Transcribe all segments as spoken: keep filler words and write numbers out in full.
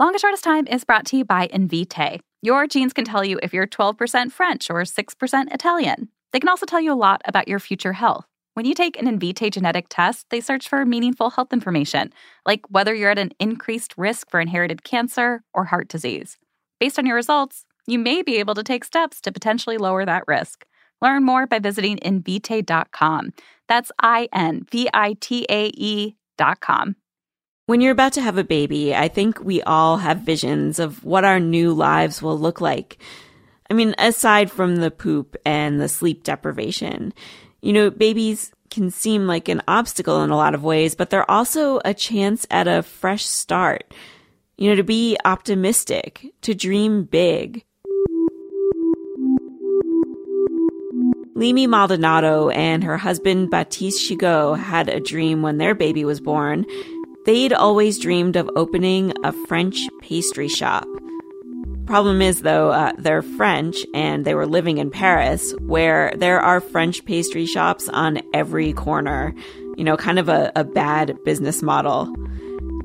Longest Shortest Time is brought to you by Invitae. Your genes can tell you if you're twelve percent French or six percent Italian. They can also tell you a lot about your future health. When you take an Invitae genetic test, they search for meaningful health information, like whether you're at an increased risk for inherited cancer or heart disease. Based on your results, you may be able to take steps to potentially lower that risk. Learn more by visiting Invitae dot com. That's I N V I T A E dot com. When you're about to have a baby, I think we all have visions of what our new lives will look like. I mean, aside from the poop and the sleep deprivation. You know, babies can seem like an obstacle in a lot of ways, but they're also a chance at a fresh start. You know, to be optimistic, to dream big. Limi Maldonado and her husband Baptiste Chigo had a dream when their baby was born. They'd always dreamed of opening a French pastry shop. Problem is, though, uh, they're French and they were living in Paris, where there are French pastry shops on every corner. You know, kind of a, a bad business model.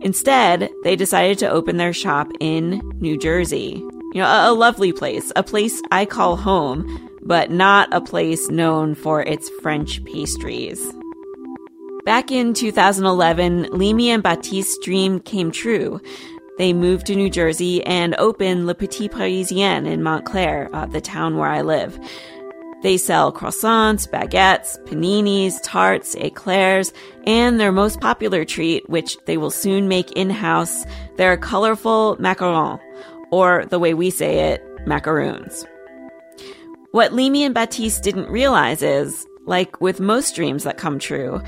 Instead, they decided to open their shop in New Jersey. You know, a, a lovely place, a place I call home, but not a place known for its French pastries. Back in two thousand eleven, Limi and Baptiste's dream came true. They moved to New Jersey and opened Le Petit Parisien in Montclair, uh, the town where I live. They sell croissants, baguettes, paninis, tarts, eclairs, and their most popular treat, which they will soon make in-house, their colorful macarons, or the way we say it, macaroons. What Limi and Baptiste didn't realize is, like with most dreams that come true,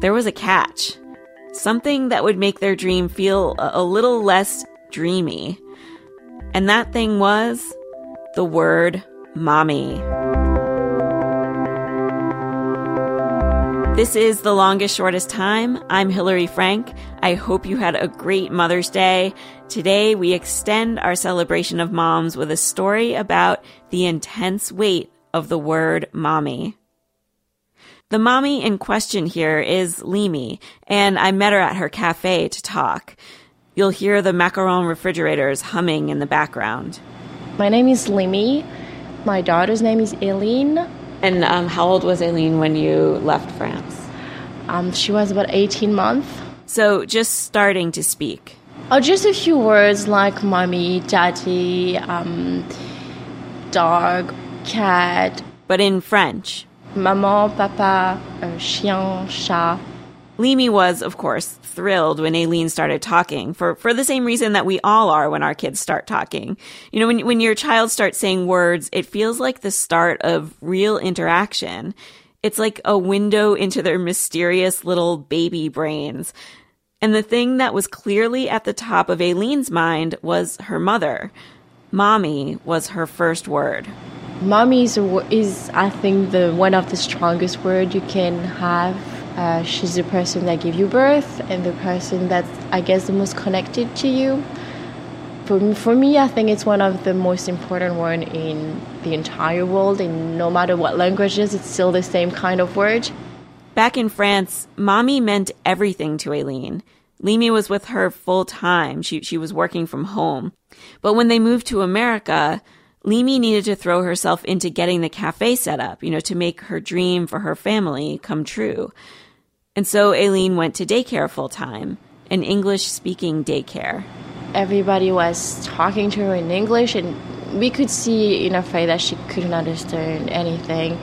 there was a catch. Something that would make their dream feel a little less dreamy. And that thing was the word mommy. This is The Longest Shortest Time. I'm Hillary Frank. I hope you had a great Mother's Day. Today, we extend our celebration of moms with a story about the intense weight of the word mommy. The mommy in question here is Limi, and I met her at her cafe to talk. You'll hear the macaron refrigerators humming in the background. My name is Limi. My daughter's name is Aileen. And um, how old was Aileen when you left France? Um, she was about eighteen months. So just starting to speak. Oh, just a few words like mommy, daddy, um, dog, cat. But in French. Maman, papa, uh, chien, chat. Limi was, of course, thrilled when Aileen started talking, for, for the same reason that we all are when our kids start talking. You know, when, when your child starts saying words, it feels like the start of real interaction. It's like a window into their mysterious little baby brains. And the thing that was clearly at the top of Aileen's mind was her mother. Mommy was her first word. Mommy is, is, I think, the one of the strongest words you can have. Uh, she's the person that gave you birth and the person that's, I guess, the most connected to you. For me, for me, I think it's one of the most important words in the entire world, and no matter what language it is, it's still the same kind of word. Back in France, mommy meant everything to Aileen. Limi was with her full time. She, she was working from home. But when they moved to America, Limi needed to throw herself into getting the cafe set up, you know, to make her dream for her family come true. And so Aileen went to daycare full-time, an English-speaking daycare. Everybody was talking to her in English, and we could see in her face that she couldn't understand anything.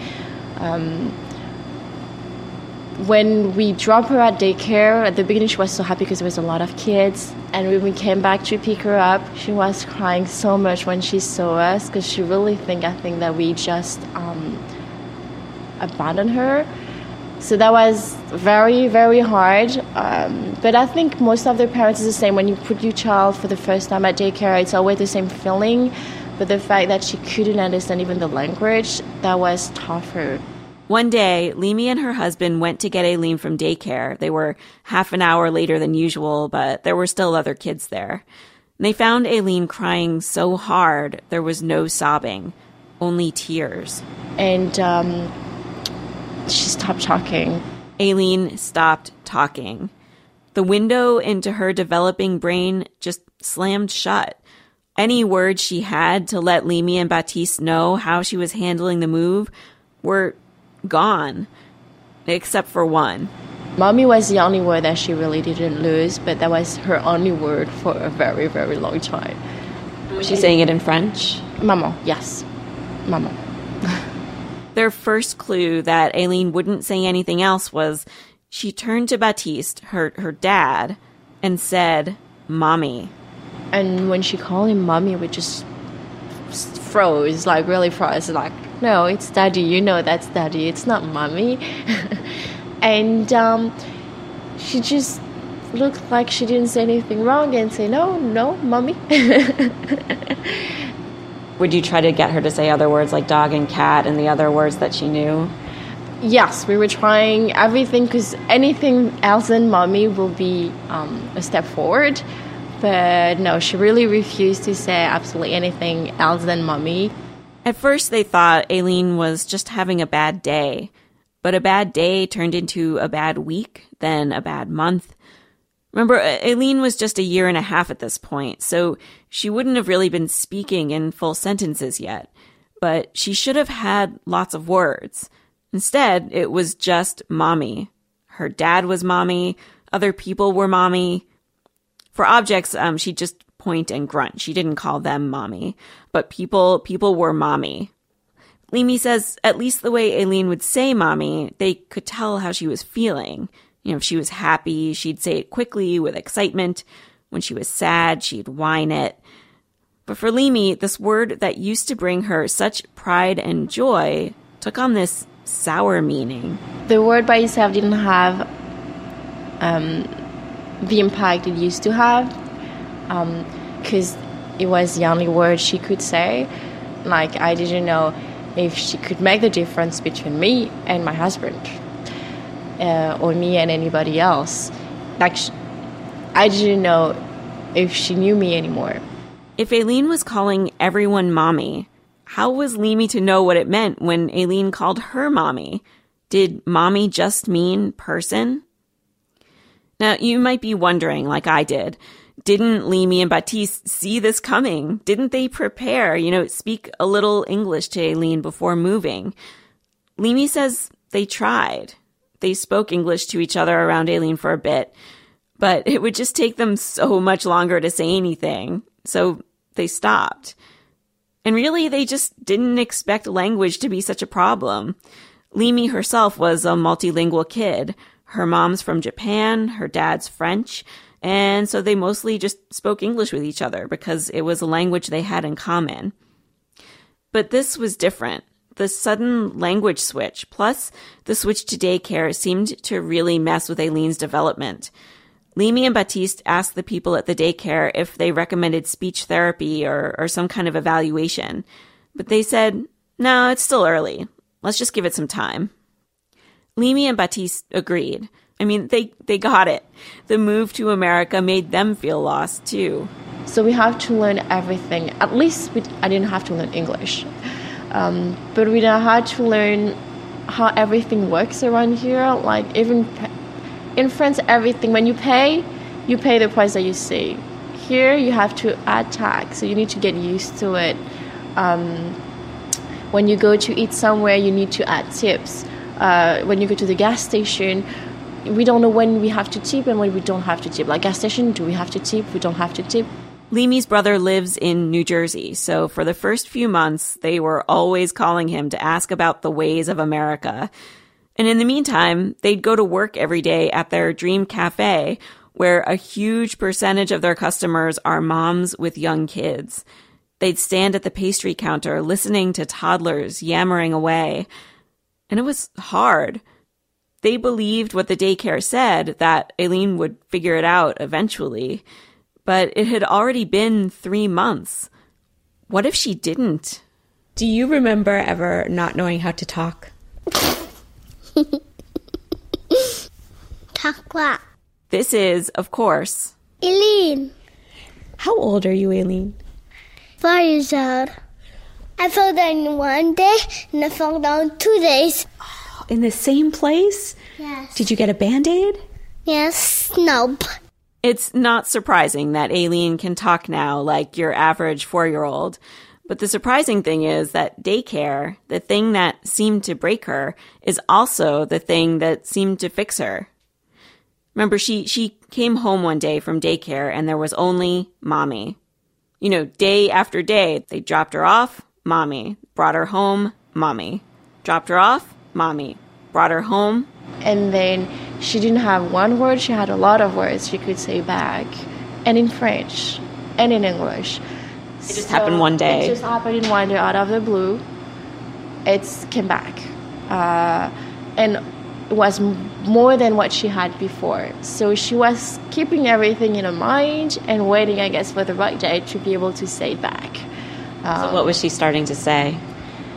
Um, when we dropped her at daycare, at the beginning she was so happy because there was a lot of kids. And when we came back to pick her up, she was crying so much when she saw us because she really think, I think, that we just um, abandoned her. So that was very, very hard. Um, but I think most of the parents is the same. When you put your child for the first time at daycare, it's always the same feeling. But the fact that she couldn't understand even the language, that was tougher. One day, Limi and her husband went to get Aileen from daycare. They were half an hour later than usual, but there were still other kids there. And they found Aileen crying so hard, there was no sobbing, only tears. And um, she stopped talking. Aileen stopped talking. The window into her developing brain just slammed shut. Any words she had to let Limi and Baptiste know how she was handling the move were gone, except for one. Mommy was the only word that she really didn't lose, but that was her only word for a very, very long time. Was she saying it in French? Maman, yes. Maman. Their first clue that Aileen wouldn't say anything else was she turned to Baptiste, her, her dad, and said, Mommy. And when she called him Mommy, we just froze, like really froze, like, no, it's Daddy, you know that's Daddy, it's not Mommy. And um, she just looked like she didn't say anything wrong and said, no, no, Mommy. Would you try to get her to say other words like dog and cat and the other words that she knew? Yes, we were trying everything because anything else than Mommy will be um, a step forward. But no, she really refused to say absolutely anything else than Mommy. At first they thought Aileen was just having a bad day. But a bad day turned into a bad week, then a bad month. Remember, Aileen was just a year and a half at this point, so she wouldn't have really been speaking in full sentences yet. But she should have had lots of words. Instead, it was just Mommy. Her dad was Mommy. Other people were Mommy. For objects, um, she'd just point and grunt. She didn't call them Mommy. But people, people were Mommy. Limi says at least the way Aileen would say Mommy, they could tell how she was feeling. You know, if she was happy, she'd say it quickly with excitement. When she was sad, she'd whine it. But for Limi, this word that used to bring her such pride and joy took on this sour meaning. The word by itself didn't have um, the impact it used to have because um, it was the only word she could say. Like, I didn't know if she could make the difference between me and my husband, uh, or me and anybody else. Like, she, I didn't know if she knew me anymore. If Aileen was calling everyone Mommy, how was Limi to know what it meant when Aileen called her Mommy? Did Mommy just mean person? Now, you might be wondering, like I did, didn't Limi and Baptiste see this coming? Didn't they prepare, you know, speak a little English to Aileen before moving? Limi says they tried. They spoke English to each other around Aileen for a bit, but it would just take them so much longer to say anything. So they stopped. And really, they just didn't expect language to be such a problem. Limi herself was a multilingual kid. Her mom's from Japan, her dad's French, and so they mostly just spoke English with each other because it was a language they had in common. But this was different. The sudden language switch, plus the switch to daycare, seemed to really mess with Aileen's development. Limi and Baptiste asked the people at the daycare if they recommended speech therapy or, or some kind of evaluation. But they said, no, it's still early. Let's just give it some time. Limi and Baptiste agreed. I mean, they, they got it. The move to America made them feel lost, too. So we have to learn everything. At least we, I didn't have to learn English. Um, but we now had to learn how everything works around here. Like, even in France, everything. When you pay, you pay the price that you see. Here, you have to add tax, so you need to get used to it. Um, when you go to eat somewhere, you need to add tips. Uh, when you go to the gas station, we don't know when we have to tip and when we don't have to tip. Like, gas station, do we have to tip? We don't have to tip. Limi's brother lives in New Jersey, so for the first few months, they were always calling him to ask about the ways of America. And in the meantime, they'd go to work every day at their dream cafe, where a huge percentage of their customers are moms with young kids. They'd stand at the pastry counter listening to toddlers yammering away. And it was hard. They believed what the daycare said, that Aileen would figure it out eventually. But it had already been three months. What if she didn't? Do you remember ever not knowing how to talk? Talk what? This is, of course, Aileen. How old are you, Aileen? Four years old. I fell down one day and I fell down two days. In the same place? Yes. Did you get a Band-Aid? Yes, nope. It's not surprising that Aileen can talk now like your average four-year-old. But the surprising thing is that daycare, the thing that seemed to break her, is also the thing that seemed to fix her. Remember, she, she came home one day from daycare and there was only mommy. You know, day after day, they dropped her off, mommy. Brought her home, mommy. Dropped her off, mommy. Brought her home. And then she didn't have one word. She had a lot of words she could say back. And in French. And in English. It just so happened one day. It just happened in one day out of the blue. It came back. Uh, and it was more than what she had before. So she was keeping everything in her mind and waiting, I guess, for the right day to be able to say it back. Um, so what was she starting to say?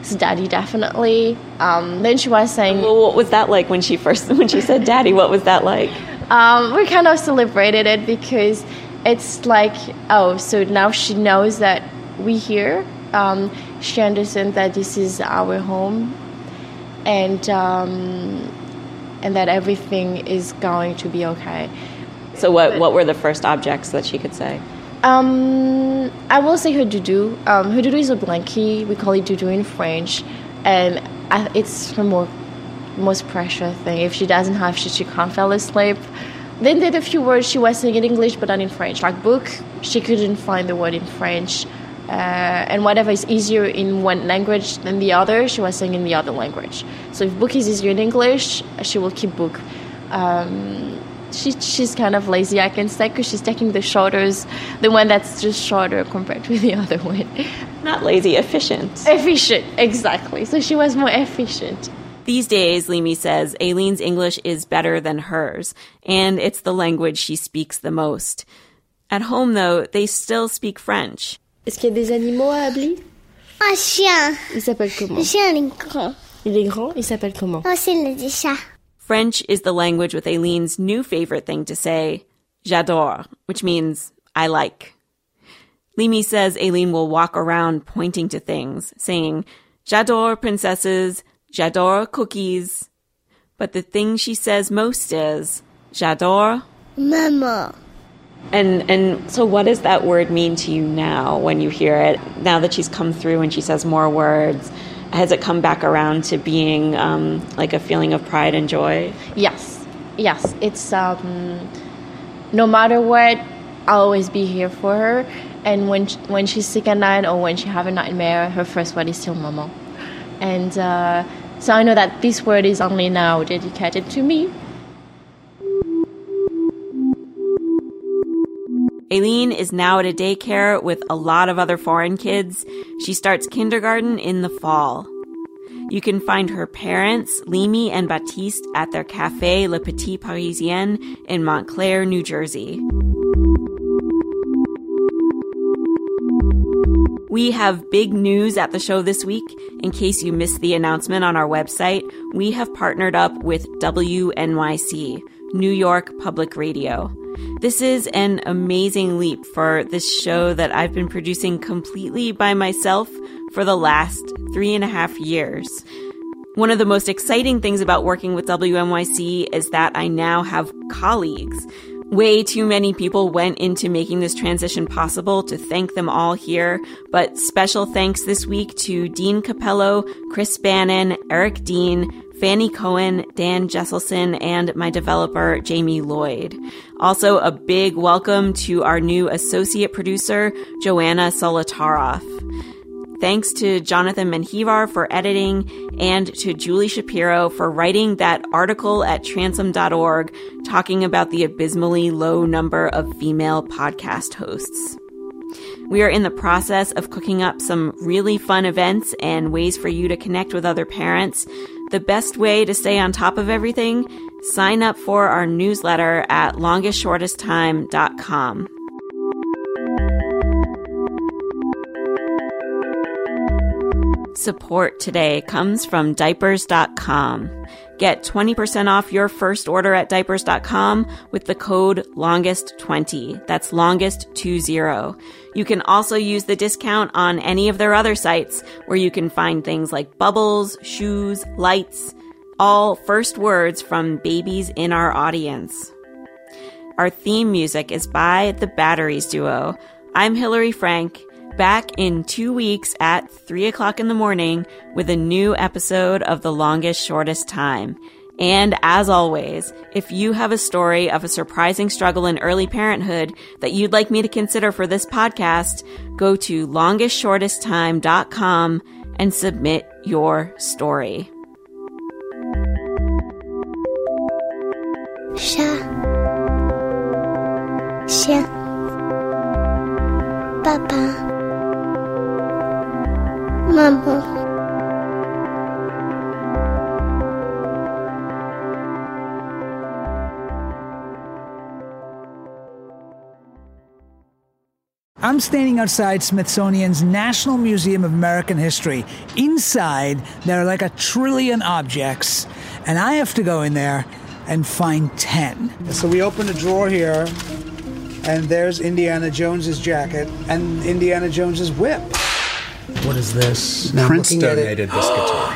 So daddy, definitely. Um, then she was saying... Well, what was that like when she first, when she said daddy? What was that like? Um, we kind of celebrated it because... It's like, oh, so now she knows that we're here. Um, she understands that this is our home and um, and that everything is going to be okay. So what, what were the first objects that she could say? Um, I will say her doudou. Um, her doudou is a blankie. We call it doudou in French. And I, it's her more, most precious thing. If she doesn't have shit, she can't fall asleep. Then there's a few words she was saying in English, but not in French. Like book, she couldn't find the word in French. Uh, and whatever is easier in one language than the other, she was saying in the other language. So if book is easier in English, she will keep book. Um, she she's kind of lazy, I can say, because she's taking the shorters, the one that's just shorter compared to the other one. Not lazy, efficient. Efficient, exactly. So she was more efficient. These days, Limi says, Aileen's English is better than hers, and it's the language she speaks the most. At home, though, they still speak French. Est-ce qu'il y a des animaux à Ably? Un chien. Il s'appelle comment? Le chien est grand. Il est grand? Il s'appelle comment? Oh, c'est le chat. French is the language with Aileen's new favorite thing to say, j'adore, which means I like. Limi says Aileen will walk around pointing to things, saying, j'adore princesses, j'adore cookies. But the thing she says most is, j'adore... Maman. And and so what does that word mean to you now when you hear it? Now that she's come through and she says more words, has it come back around to being um, like a feeling of pride and joy? Yes. Yes. It's um, no matter what, I'll always be here for her. And when she, when she's sick at night or when she has a nightmare, her first word is still maman. And uh, so I know that this word is only now dedicated to me. Aileen is now at a daycare with a lot of other foreign kids. She starts kindergarten in the fall. You can find her parents, Limi and Baptiste, at their café Le Petit Parisien in Montclair, New Jersey. We have big news at the show this week. In case you missed the announcement on our website, we have partnered up with W N Y C, New York Public Radio. This is an amazing leap for this show that I've been producing completely by myself for the last three and a half years. One of the most exciting things about working with W N Y C is that I now have colleagues. Way too many people went into making this transition possible to thank them all here, but special thanks this week to Dean Capello, Chris Bannon, Eric Dean, Fannie Cohen, Dan Jesselson, and my developer, Jamie Lloyd. Also, a big welcome to our new associate producer, Joanna Solotaroff. Thanks to Jonathan Menjivar for editing and to Julie Shapiro for writing that article at Transom dot org talking about the abysmally low number of female podcast hosts. We are in the process of cooking up some really fun events and ways for you to connect with other parents. The best way to stay on top of everything, sign up for our newsletter at longest shortest time dot com. Support today comes from Diapers dot com. Get twenty percent off your first order at Diapers dot com with the code longest twenty. That's longest twenty. You can also use the discount on any of their other sites where you can find things like bubbles, shoes, lights, all first words from babies in our audience. Our theme music is by The Batteries Duo. I'm Hillary Frank, back in two weeks at three o'clock in the morning with a new episode of The Longest Shortest Time. And as always, if you have a story of a surprising struggle in early parenthood that you'd like me to consider for this podcast, go to longest shortest time dot com and submit your story. Chat. Chien. Papa. Maman. I'm standing outside Smithsonian's National Museum of American History. Inside, there are like a trillion objects, and I have to go in there and find ten. So we open a drawer here, and there's Indiana Jones's jacket and Indiana Jones's whip. What is this? Now Prince donated this guitar.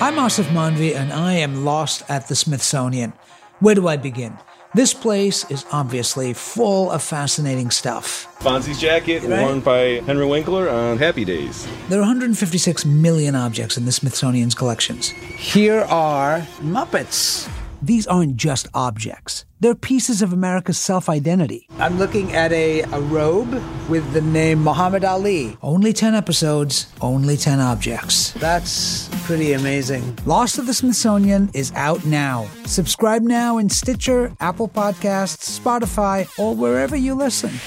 I'm Asif Manvi, and I am lost at the Smithsonian. Where do I begin? This place is obviously full of fascinating stuff. Fonzie's jacket, right, worn by Henry Winkler on Happy Days. There are one hundred fifty-six million objects in the Smithsonian's collections. Here are Muppets. These aren't just objects. They're pieces of America's self-identity. I'm looking at a, a robe with the name Muhammad Ali. Only ten episodes, only ten objects. That's pretty amazing. Lost at the Smithsonian is out now. Subscribe now in Stitcher, Apple Podcasts, Spotify, or wherever you listen.